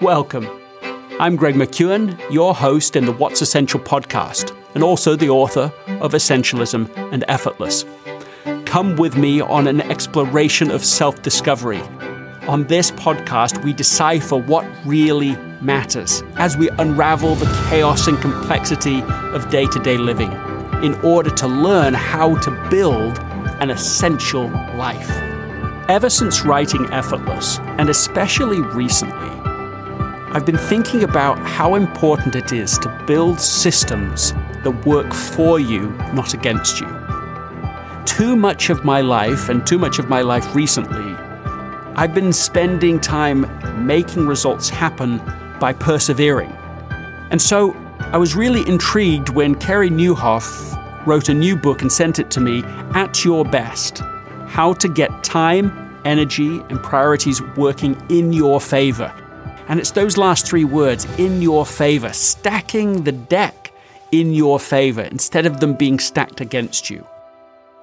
Welcome. I'm Greg McKeown, your host in the What's Essential podcast, and also the author of Essentialism and Effortless. Come with me on an exploration of self-discovery. On this podcast, we decipher what really matters as we unravel the chaos and complexity of day-to-day living in order to learn how to build an essential life. Ever since writing Effortless, and especially recently, I've been thinking about how important it is to build systems that work for you, not against you. Too much of my life, and too much of my life recently, I've been spending time making results happen by persevering. And so I was really intrigued when Carey Nieuwhof wrote a new book and sent it to me, At Your Best, How to Get Time, Energy, and Priorities Working in Your Favor. And it's those last three words, in your favor, stacking the deck in your favor instead of them being stacked against you.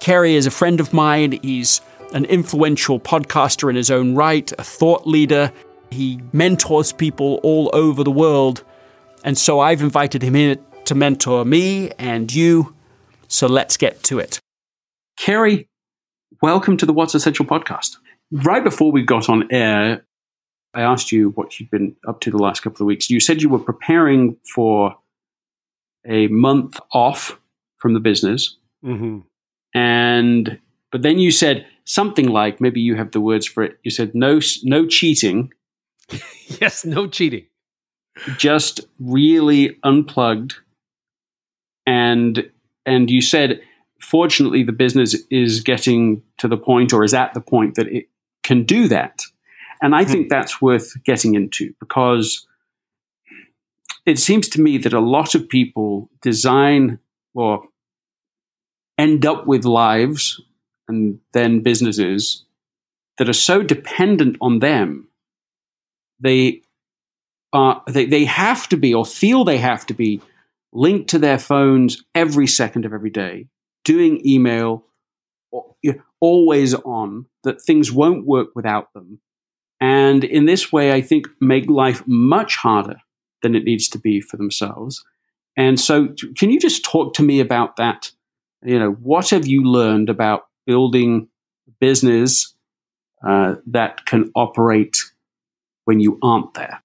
Carey is a friend of mine. He's an influential podcaster in his own right, a thought leader. He mentors people all over the world. And so I've invited him in to mentor me and you. So let's get to it. Carey, welcome to the What's Essential podcast. Right before we got on air, I asked you what you'd been up to the last couple of weeks. You said you were preparing for a month off from the business. Mm-hmm. But then you said something like, maybe you have the words for it. You said, no cheating. Yes, no cheating. Just really unplugged. And you said, fortunately, the business is getting to the point, or is at the point, that it can do that. And I think that's worth getting into, because it seems to me that a lot of people design or end up with lives and then businesses that are so dependent on them. They have to be, or feel they have to be, linked to their phones every second of every day, doing email, or, always on, that things won't work without them. And in this way, I think, make life much harder than it needs to be for themselves. And so can you just talk to me about that? What have you learned about building a business that can operate when you aren't there?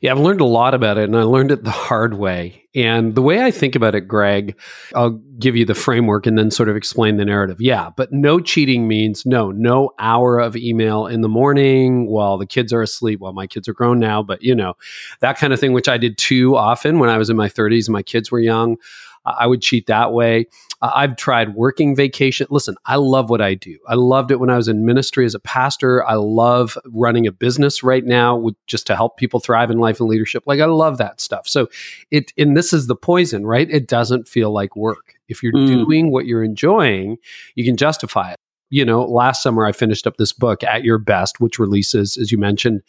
Yeah, I've learned a lot about it, and I learned it the hard way. And the way I think about it, Greg, I'll give you the framework and then sort of explain the narrative. Yeah, but no cheating means no hour of email in the morning while the kids are asleep. Well, my kids are grown now, but that kind of thing, which I did too often when I was in my 30s and my kids were young. I would cheat that way. I've tried working vacation. Listen, I love what I do. I loved it when I was in ministry as a pastor. I love running a business right now just to help people thrive in life and leadership. Like, I love that stuff. So and this is the poison, right? It doesn't feel like work. If you're doing what you're enjoying, you can justify it. Last summer I finished up this book, At Your Best, which releases, as you mentioned,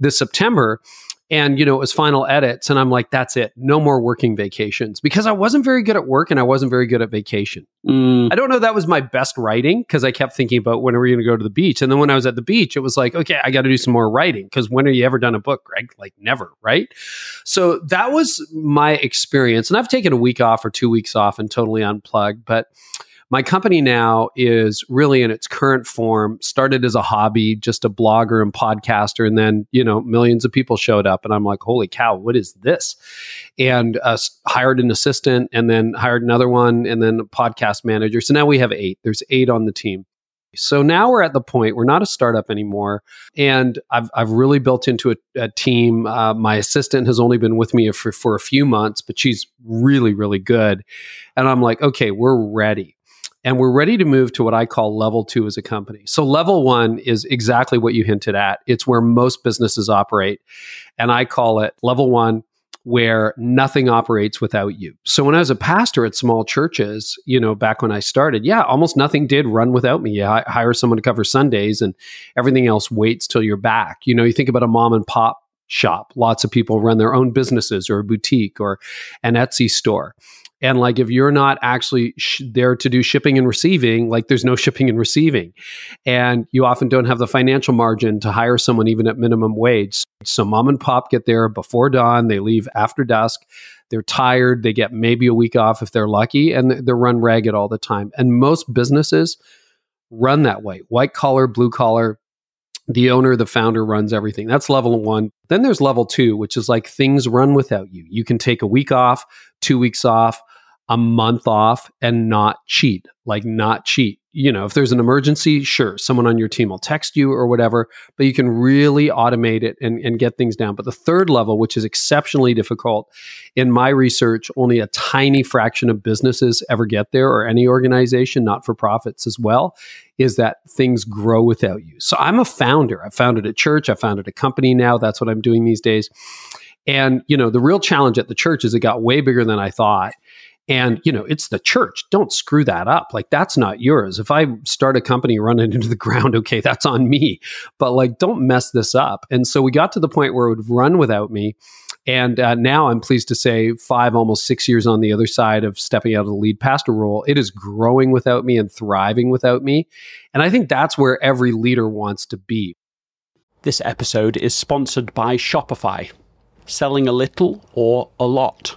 this September. And, it was final edits. And I'm like, that's it. No more working vacations, because I wasn't very good at work and I wasn't very good at vacation. I don't know that was my best writing, because I kept thinking about when are we going to go to the beach? And then when I was at the beach, it was like, okay, I got to do some more writing, because when have you ever done a book, Greg? Like, never, right? So that was my experience. And I've taken a week off or 2 weeks off and totally unplugged. But my company now is really in its current form, started as a hobby, just a blogger and podcaster. And then, millions of people showed up and I'm like, holy cow, what is this? And hired an assistant, and then hired another one, and then a podcast manager. So now we have 8. There's 8 on the team. So now we're at the point, we're not a startup anymore. And I've really built into a team. My assistant has only been with me for a few months, but she's really, really good. And I'm like, okay, we're ready. And we're ready to move to what I call level 2 as a company. So level 1 is exactly what you hinted at. It's where most businesses operate. And I call it level 1, where nothing operates without you. So when I was a pastor at small churches, back when I started, almost nothing did run without me. I hire someone to cover Sundays and everything else waits till you're back. You think about a mom and pop shop. Lots of people run their own businesses or a boutique or an Etsy store. And like, if you're not actually there to do shipping and receiving, like there's no shipping and receiving. And you often don't have the financial margin to hire someone even at minimum wage. So mom and pop get there before dawn. They leave after dusk. They're tired. They get maybe a week off if they're lucky, and they're run ragged all the time. And most businesses run that way. White collar, blue collar, the owner, the founder runs everything. That's level one. Then there's level two, which is like things run without you. You can take a week off, 2 weeks off, a month off, and not cheat, You know, if there's an emergency, sure, someone on your team will text you or whatever, but you can really automate it and get things down. But the third level, which is exceptionally difficult, in my research, only a tiny fraction of businesses ever get there, or any organization, not-for-profits as well, is that things grow without you. So I'm a founder. I founded a church. I founded a company now. That's what I'm doing these days. And, you know, the real challenge at the church is it got way bigger than I thought. And, you know, it's the church. Don't screw that up. Like, that's not yours. If I start a company, run it into the ground, okay, that's on me. But like, don't mess this up. And so we got to the point where it would run without me. And now I'm pleased to say 5, almost 6 years on the other side of stepping out of the lead pastor role, it is growing without me and thriving without me. And I think that's where every leader wants to be. This episode is sponsored by Shopify. Selling a little or a lot.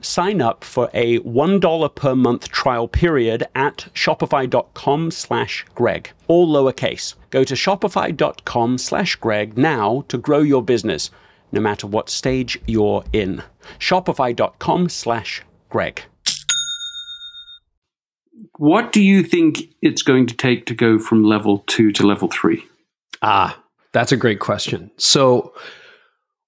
Sign up for a $1 per month trial period at shopify.com/Greg, all lowercase. Go to shopify.com/Greg now to grow your business, no matter what stage you're in. Shopify.com/Greg. What do you think it's going to take to go from level 2 to level 3? That's a great question. So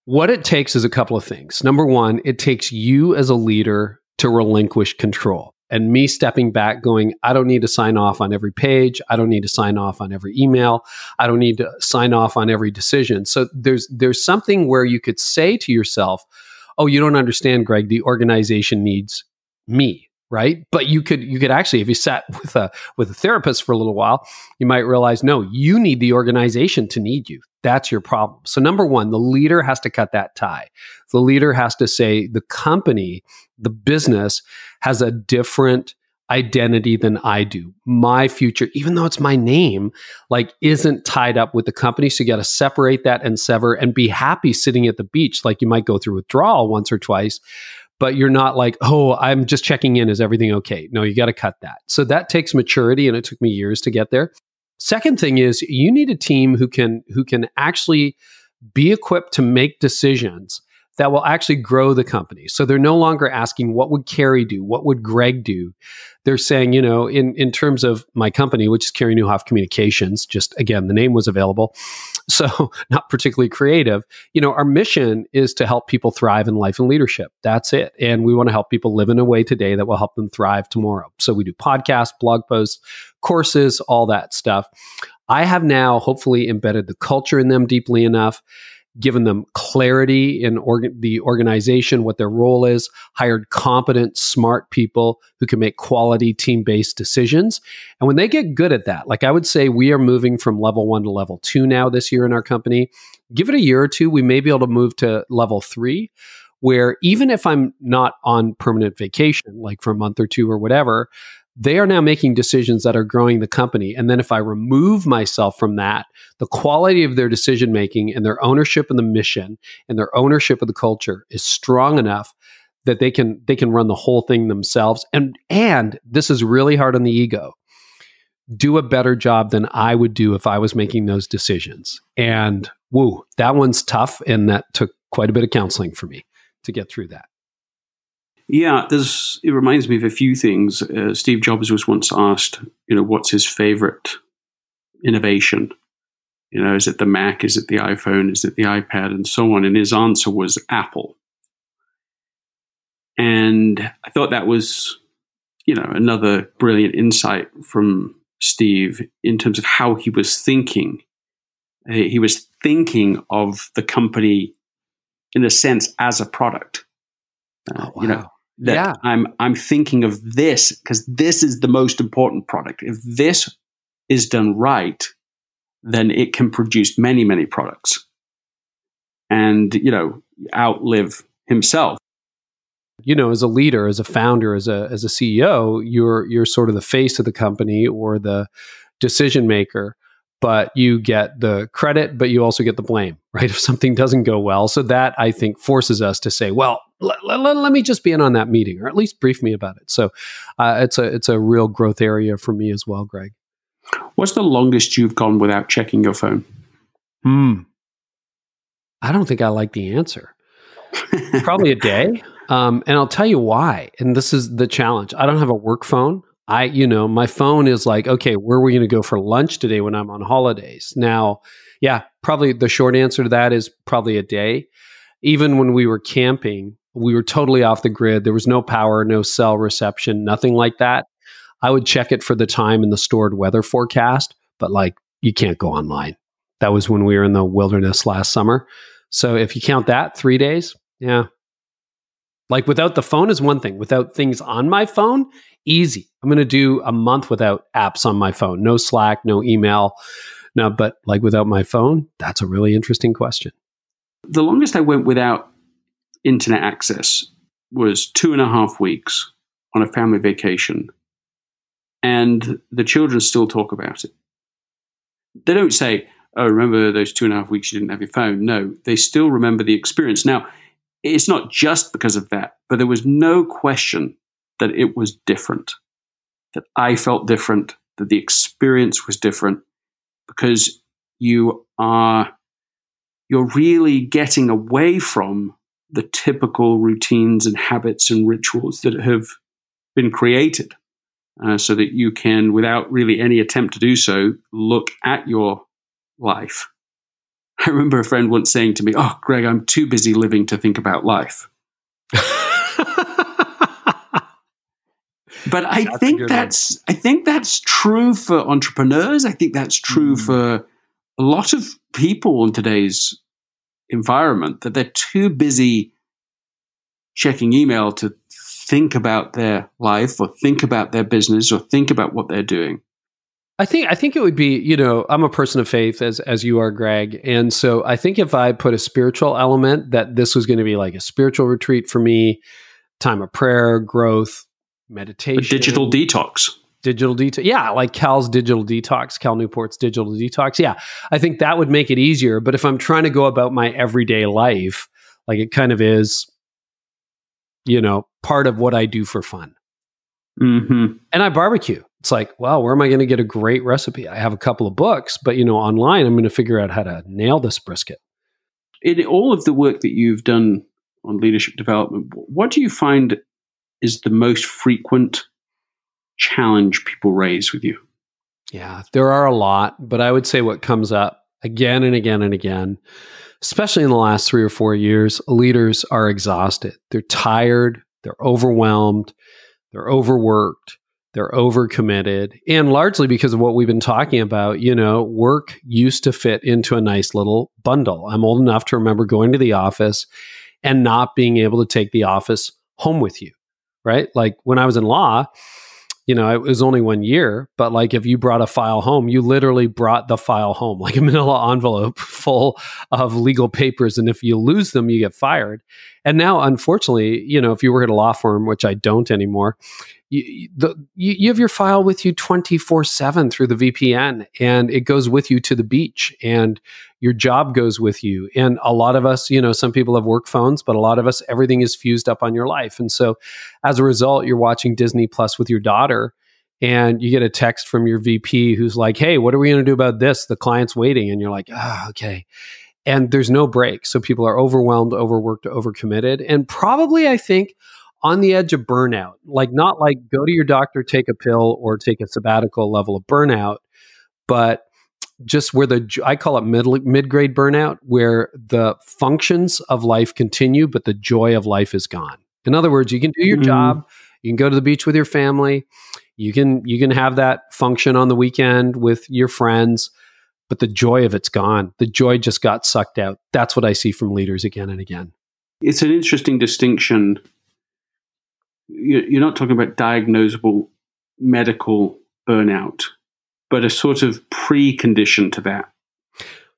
what it takes is a couple of things. Number one, it takes you as a leader to relinquish control. And me stepping back going, I don't need to sign off on every page. I don't need to sign off on every email. I don't need to sign off on every decision. So there's something where you could say to yourself, oh, you don't understand, Greg, the organization needs me. Right? But you could actually, if you sat with a therapist for a little while, you might realize, no, you need the organization to need you. That's your problem. So number one, the leader has to cut that tie. The leader has to say the company, the business has a different identity than I do. My future, even though it's my name, like isn't tied up with the company. So you got to separate that and sever and be happy sitting at the beach. Like you might go through withdrawal once or twice, but you're not like, oh, I'm just checking in. Is everything okay? No, you got to cut that. So that takes maturity, and it took me years to get there. Second thing is you need a team who can actually be equipped to make decisions that will actually grow the company. So they're no longer asking, what would Carey do? What would Greg do? They're saying, you know, in terms of my company, which is Carey Nieuwhof Communications, just again, the name was available, so not particularly creative. You know, our mission is to help people thrive in life and leadership. That's it. And we want to help people live in a way today that will help them thrive tomorrow. So we do podcasts, blog posts, courses, all that stuff. I have now hopefully embedded the culture in them deeply enough, given them clarity in the organization, what their role is, hired competent, smart people who can make quality team-based decisions. And when they get good at that, like I would say we are moving from level 1 to level 2 now this year in our company. Give it a year or two, we may be able to move to level 3, where even if I'm not on permanent vacation, like for a month or two or whatever, they are now making decisions that are growing the company. And then if I remove myself from that, the quality of their decision-making and their ownership of the mission and their ownership of the culture is strong enough that they can run the whole thing themselves. And this is really hard on the ego. Do a better job than I would do if I was making those decisions. And woo, that one's tough. And that took quite a bit of counseling for me to get through that. Yeah, it reminds me of a few things. Steve Jobs was once asked, what's his favorite innovation? Is it the Mac? Is it the iPhone? Is it the iPad? And so on. And his answer was Apple. And I thought that was, another brilliant insight from Steve in terms of how he was thinking. He was thinking of the company, in a sense, as a product. I'm thinking of this because this is the most important product. If this is done right, then it can produce many, many products and, outlive himself. As a leader, as a founder, as a CEO, you're sort of the face of the company or the decision maker. But you get the credit, but you also get the blame, right? If something doesn't go well. So that, I think, forces us to say, well, let me just be in on that meeting, or at least brief me about it. So it's a real growth area for me as well, Greg. What's the longest you've gone without checking your phone? I don't think I like the answer. Probably a day. And I'll tell you why. And this is the challenge. I don't have a work phone. My phone is like, okay, where are we going to go for lunch today when I'm on holidays? Now, yeah, probably the short answer to that is probably a day. Even when we were camping, we were totally off the grid. There was no power, no cell reception, nothing like that. I would check it for the time in the stored weather forecast, but you can't go online. That was when we were in the wilderness last summer. So if you count that, 3 days, yeah. Without the phone is one thing. Without things on my phone, easy. I'm going to do a month without apps on my phone. No Slack, no email. No, but without my phone, that's a really interesting question. The longest I went without internet access was 2.5 weeks on a family vacation. And the children still talk about it. They don't say, oh, remember those 2.5 weeks you didn't have your phone. No, they still remember the experience. Now, it's not just because of that, but there was no question that it was different, that I felt different, that the experience was different, because you're really getting away from the typical routines and habits and rituals that have been created, so that you can, without really any attempt to do so, look at your life. I remember a friend once saying to me, oh, Greg, I'm too busy living to think about life. But I think that's true for entrepreneurs. I think that's true for a lot of people in today's environment, that they're too busy checking email to think about their life or think about their business or think about what they're doing. I think it would be, I'm a person of faith as you are, Greg. And so I think if I put a spiritual element, that this was going to be like a spiritual retreat for me, time of prayer, growth, meditation. A digital detox. Yeah, like Cal's digital detox, Cal Newport's digital detox. Yeah, I think that would make it easier. But if I'm trying to go about my everyday life, it kind of is, part of what I do for fun. Mm-hmm. And I barbecue. It's where am I going to get a great recipe? I have a couple of books, but online, I'm going to figure out how to nail this brisket. In all of the work that you've done on leadership development, what do you find is the most frequent challenge people raise with you? Yeah, there are a lot, but I would say what comes up again and again and again, especially in the last 3 or 4 years, leaders are exhausted. They're tired. They're overwhelmed. They're overworked. They're overcommitted, and largely because of what we've been talking about, you know, work used to fit into a nice little bundle. I'm old enough to remember going to the office and not being able to take the office home with you, right? Like when I was in law, you know, it was only 1 year, but like if you brought a file home, you literally brought the file home, like a manila envelope full of legal papers. And if you lose them, you get fired. And now, unfortunately, you know, if you work at a law firm, which I don't anymore, you have your file with you 24/7 through the VPN, and it goes with you to the beach, and your job goes with you. And a lot of us, you know, some people have work phones, but a lot of us, everything is fused up on your life. And so as a result, you're watching Disney Plus with your daughter, and you get a text from your VP who's like, hey, what are we going to do about this? The client's waiting. And you're like, ah, oh, okay. And there's no break. So people are overwhelmed, overworked, overcommitted, and probably, I think, on the edge of burnout. Like not like go to your doctor, take a pill, or take a sabbatical level of burnout, but just where I call it mid-grade burnout, where the functions of life continue, but the joy of life is gone. In other words, you can do your job, you can go to the beach with your family, you can have that function on the weekend with your friends, but the joy of it's gone. The joy just got sucked out. That's what I see from leaders again and again. It's an interesting distinction. You're not talking about diagnosable medical burnout, but a sort of precondition to that.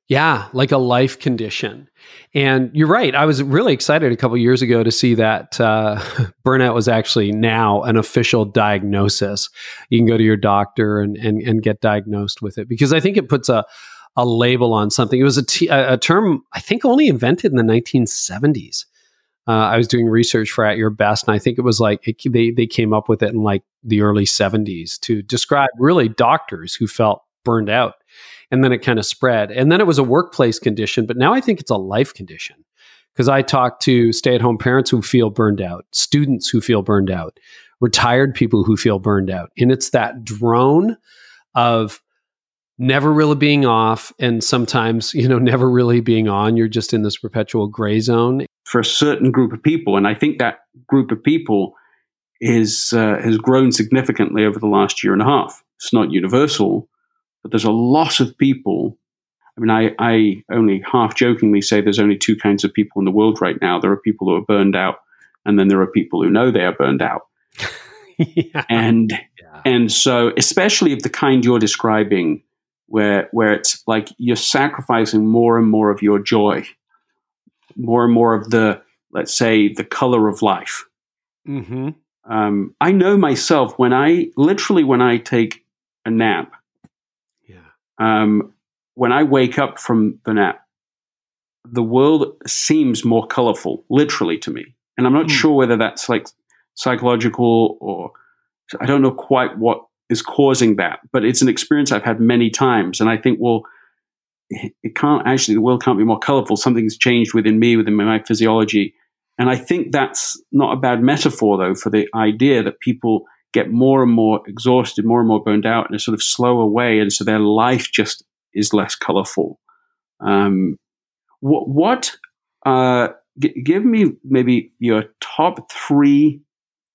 Yeah, like a life condition. And you're right. I was really excited a couple of years ago to see that burnout was actually now an official diagnosis. You can go to your doctor and get diagnosed with it, because I think it puts a label on something. It was a term I think only invented in the 1970s. I was doing research for At Your Best, and I think it was like they came up with it in like the early 70s to describe really doctors who felt burned out. And then it kind of spread. And then it was a workplace condition, but now I think it's a life condition, because I talk to stay-at-home parents who feel burned out, students who feel burned out, retired people who feel burned out. And it's that drone of never really being off, and sometimes, you know, never really being on. You're just in this perpetual gray zone for a certain group of people, and I think that group of people is has grown significantly over the last year and a half. It's not universal, but there's a lot of people. I mean, I only half jokingly say there's only two kinds of people in the world right now. There are people who are burned out, and then there are people who know they are burned out. Yeah. And so, especially of the kind you're describing, where it's like you're sacrificing more and more of your joy, more and more of the, let's say, the color of life. Mm-hmm. I know myself, when I take a nap, when I wake up from the nap, the world seems more colorful, literally, to me. And I'm not sure whether that's like psychological, or I don't know quite what is causing that, but it's an experience I've had many times. And I think, well, it can't actually, the world can't be more colorful. Something's changed within me, within my physiology. And I think that's not a bad metaphor, though, for the idea that people get more and more exhausted, more and more burned out in a sort of slower way. And so their life just is less colorful. Give me maybe your top three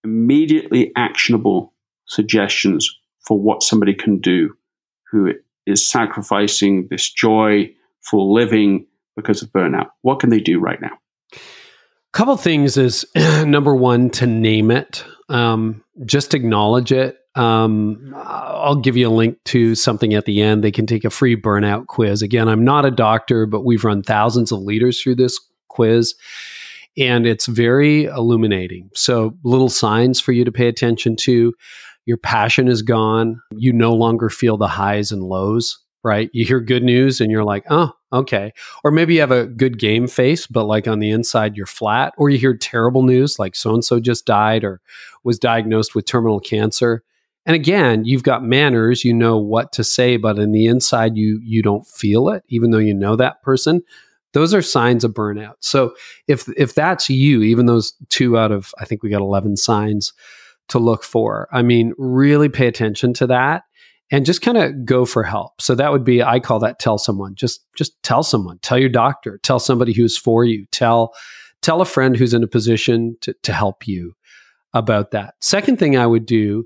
immediately actionable suggestions for what somebody can do who is sacrificing this joyful living because of burnout. What can they do right now? Couple things is number one, to name it. Just acknowledge it. I'll give you a link to something at the end. They can take a free burnout quiz. Again, I'm not a doctor, but we've run thousands of leaders through this quiz, and it's very illuminating. So little signs for you to pay attention to. Your passion is gone. You no longer feel the highs and lows, right? You hear good news and you're like, oh, okay. Or maybe you have a good game face, but like on the inside, you're flat. Or you hear terrible news, like so-and-so just died or was diagnosed with terminal cancer. And again, you've got manners, you know what to say, but in the inside, you don't feel it, even though you know that person. Those are signs of burnout. So if that's you, even those two out of, I think we got 11 signs to look for. I mean, really pay attention to that. And just kind of go for help. So that would be, I call that tell someone. Just tell someone. Tell your doctor. Tell somebody who's for you. Tell a friend who's in a position to help you about that. Second thing I would do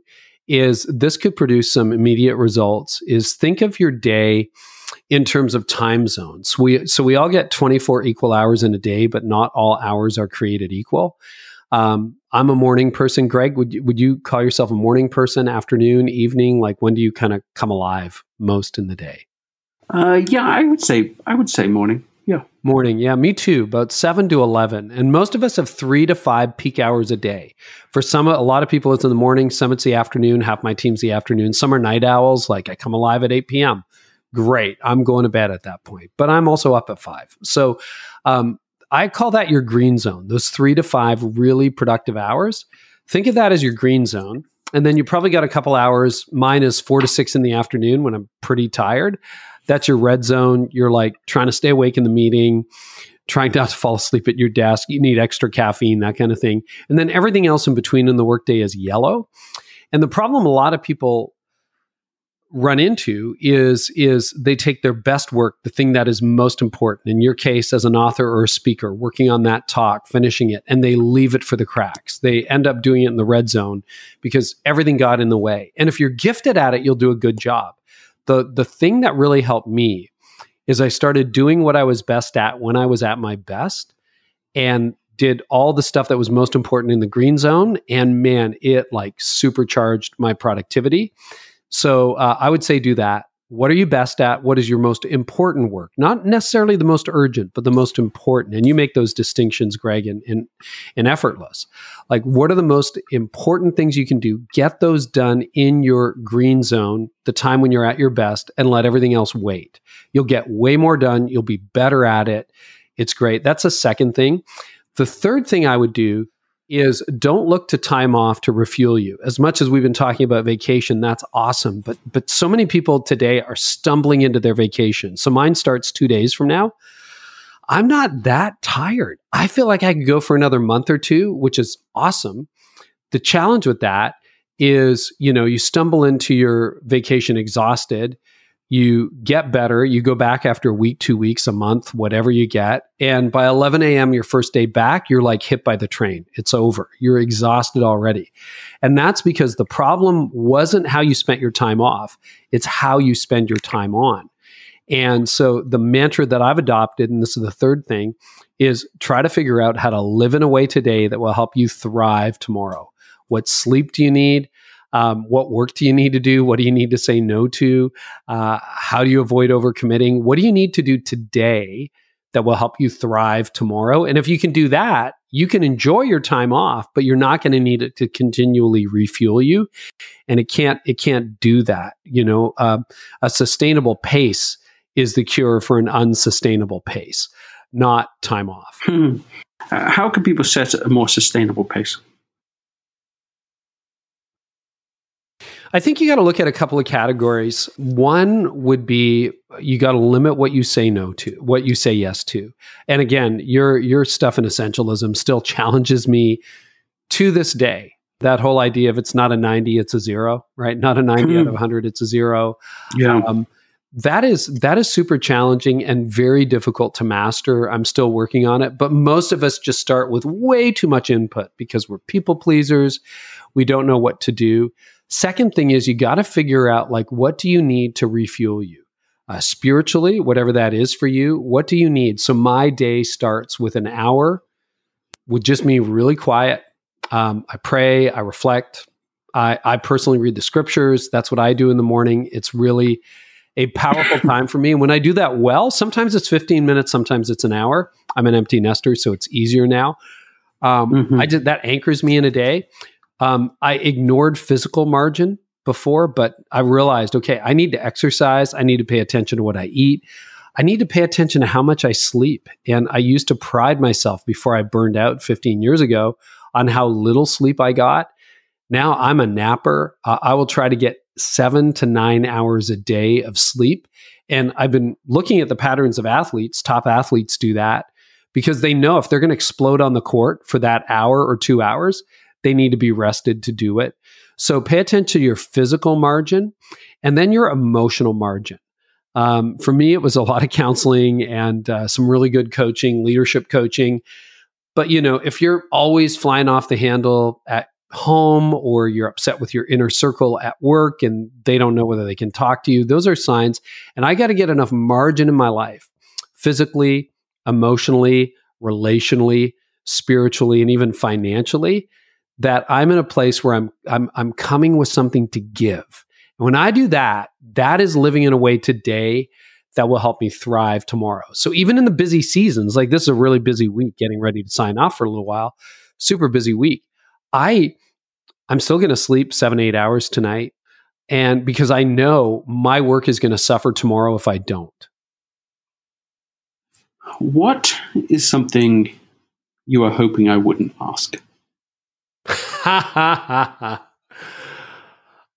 is this could produce some immediate results, is think of your day in terms of time zones. So we all get 24 equal hours in a day, but not all hours are created equal. I'm a morning person. Greg, would you call yourself a morning person, afternoon, evening? Like, when do you kind of come alive most in the day? Yeah, I would say morning. Yeah. Morning. Yeah, me too. About 7 to 11. And most of us have 3 to 5 peak hours a day. For some, a lot of people, it's in the morning. Some, it's the afternoon. Half my team's the afternoon. Some are night owls. Like, I come alive at 8 p.m. Great. I'm going to bed at that point, but I'm also up at 5. So, I call that your green zone, those 3 to 5 really productive hours. Think of that as your green zone. And then you probably got a couple hours. Mine is 4 to 6 in the afternoon when I'm pretty tired. That's your red zone. You're like trying to stay awake in the meeting, trying not to fall asleep at your desk. You need extra caffeine, that kind of thing. And then everything else in between in the workday is yellow. And the problem a lot of people run into is they take their best work, the thing that is most important, in your case as an author or a speaker, working on that talk, finishing it, and they leave it for the cracks. They end up doing it in the red zone because everything got in the way. And if you're gifted at it, you'll do a good job. The thing that really helped me is I started doing what I was best at when I was at my best and did all the stuff that was most important in the green zone. And man, it like supercharged my productivity. So I would say do that. What are you best at? What is your most important work? Not necessarily the most urgent, but the most important. And you make those distinctions, Greg, in Effortless. Like, what are the most important things you can do? Get those done in your green zone, the time when you're at your best, and let everything else wait. You'll get way more done. You'll be better at it. It's great. That's a second thing. The third thing I would do is don't look to time off to refuel you. As much as we've been talking about vacation, that's awesome. But so many people today are stumbling into their vacation. So mine starts 2 days from now. I'm not that tired. I feel like I could go for another month or two, which is awesome. The challenge with that is, you know, you stumble into your vacation exhausted. You get better, you go back after a week, 2 weeks, a month, whatever you get. And by 11 a.m., your first day back, you're like hit by the train. It's over. You're exhausted already. And that's because the problem wasn't how you spent your time off. It's how you spend your time on. And so the mantra that I've adopted, and this is the third thing, is try to figure out how to live in a way today that will help you thrive tomorrow. What sleep do you need? What work do you need to do? What do you need to say no to? How do you avoid overcommitting? What do you need to do today that will help you thrive tomorrow? And if you can do that, you can enjoy your time off, but you're not going to need it to continually refuel you. And it can't do that. You know, a sustainable pace is the cure for an unsustainable pace, not time off. How can people set a more sustainable pace? I think you got to look at a couple of categories. One would be you got to limit what you say no to, what you say yes to. And again, your stuff in Essentialism still challenges me to this day. That whole idea of it's not a 90, it's a zero, right? Not a 90 out of 100, it's a zero. Yeah. That is super challenging and very difficult to master. I'm still working on it, but most of us just start with way too much input because we're people pleasers. We don't know what to do. Second thing is you got to figure out, like, what do you need to refuel you? Spiritually, whatever that is for you, what do you need? So my day starts with an hour with just me really quiet. I pray, I reflect. I personally read the scriptures. That's what I do in the morning. It's really a powerful time for me. And when I do that well, sometimes it's 15 minutes, sometimes it's an hour. I'm an empty nester, so it's easier now. That anchors me in a day. I ignored physical margin before, but I realized, okay, I need to exercise. I need to pay attention to what I eat. I need to pay attention to how much I sleep. And I used to pride myself before I burned out 15 years ago on how little sleep I got. Now I'm a napper. I will try to get 7 to 9 hours a day of sleep. And I've been looking at the patterns of athletes. Top athletes do that because they know if they're going to explode on the court for that hour or 2 hours, they need to be rested to do it. So pay attention to your physical margin and then your emotional margin. For me, it was a lot of counseling and some really good coaching, leadership coaching. But, you know, if you're always flying off the handle at home or you're upset with your inner circle at work and they don't know whether they can talk to you, those are signs. And I got to get enough margin in my life, physically, emotionally, relationally, spiritually, and even financially, that I'm in a place where I'm coming with something to give. And when I do that, that is living in a way today that will help me thrive tomorrow. So even in the busy seasons, like this is a really busy week, getting ready to sign off for a little while, super busy week. I'm still going to sleep 7-8 hours tonight. And because I know my work is going to suffer tomorrow if I don't. What is something you are hoping I wouldn't ask?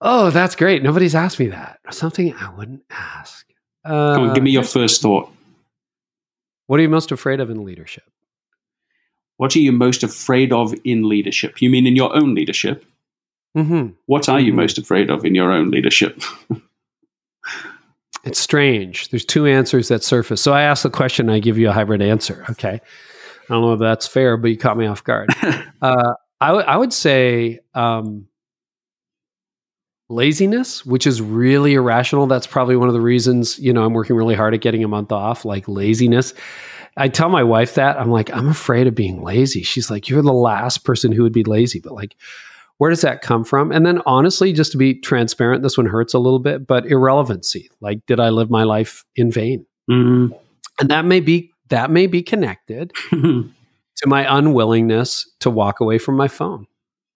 Oh, that's great. Nobody's asked me that. Something I wouldn't ask. Come on, give me your first thought. What are you most afraid of in leadership? What are you most afraid of in leadership? You mean in your own leadership? Mm-hmm. What are you most afraid of in your own leadership? It's strange. There's two answers that surface. So I ask the question, I give you a hybrid answer. Okay. I don't know if that's fair, but you caught me off guard. I would say laziness, which is really irrational. That's probably one of the reasons, you know, I'm working really hard at getting a month off, like laziness. I tell my wife that. I'm like, I'm afraid of being lazy. She's like, you're the last person who would be lazy. But like, where does that come from? And then honestly, just to be transparent, this one hurts a little bit, but irrelevancy. Like, did I live my life in vain? Mm-hmm. And that may be connected to my unwillingness to walk away from my phone.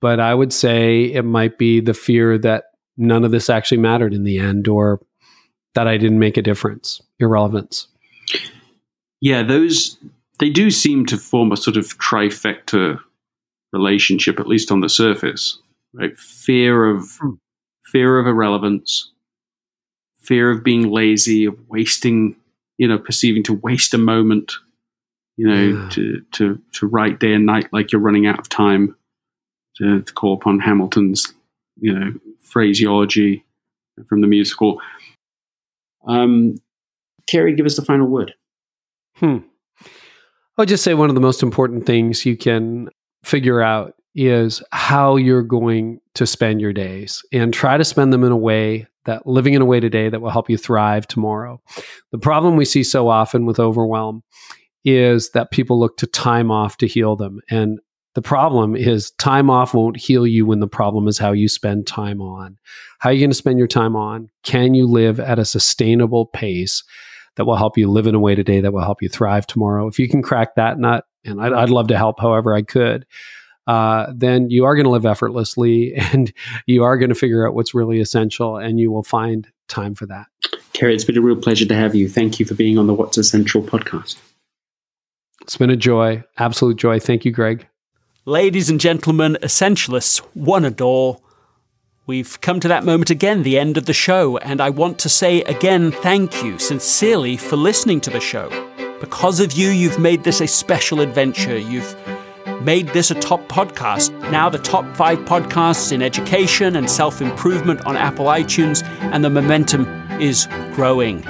But I would say it might be the fear that none of this actually mattered in the end, or that I didn't make a difference. Irrelevance. Yeah, they do seem to form a sort of trifecta relationship, at least on the surface, right? Fear of irrelevance, fear of being lazy, of wasting, perceiving to waste a moment, to write day and night like you're running out of time, to call upon Hamilton's, phraseology from the musical. Carey, give us the final word. I would just say one of the most important things you can figure out is how you're going to spend your days, and try to spend them in a way that living in a way today that will help you thrive tomorrow. The problem we see so often with overwhelm is that people look to time off to heal them. And the problem is time off won't heal you when the problem is how you spend time on. How are you going to spend your time on? Can you live at a sustainable pace that will help you live in a way today that will help you thrive tomorrow? If you can crack that nut, and I'd love to help however I could, then you are going to live effortlessly, and you are going to figure out what's really essential, and you will find time for that. Carey, it's been a real pleasure to have you. Thank you for being on the What's Essential podcast. It's been a joy, absolute joy. Thank you, Greg. Ladies and gentlemen, Essentialists, one adore. We've come to that moment again, the end of the show, and I want to say again thank you sincerely for listening to the show. Because of you, you've made this a special adventure. You've made this a top podcast. Now the top 5 podcasts in education and self-improvement on Apple iTunes, and the momentum is growing.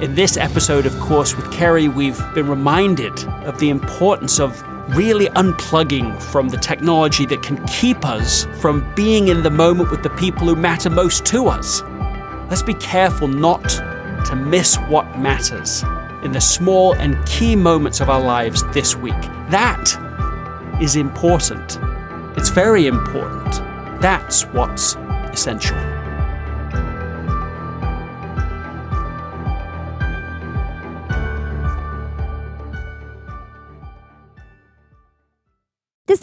In this episode, of course, with Carey, we've been reminded of the importance of really unplugging from the technology that can keep us from being in the moment with the people who matter most to us. Let's be careful not to miss what matters in the small and key moments of our lives this week. That is important. It's very important. That's what's essential. This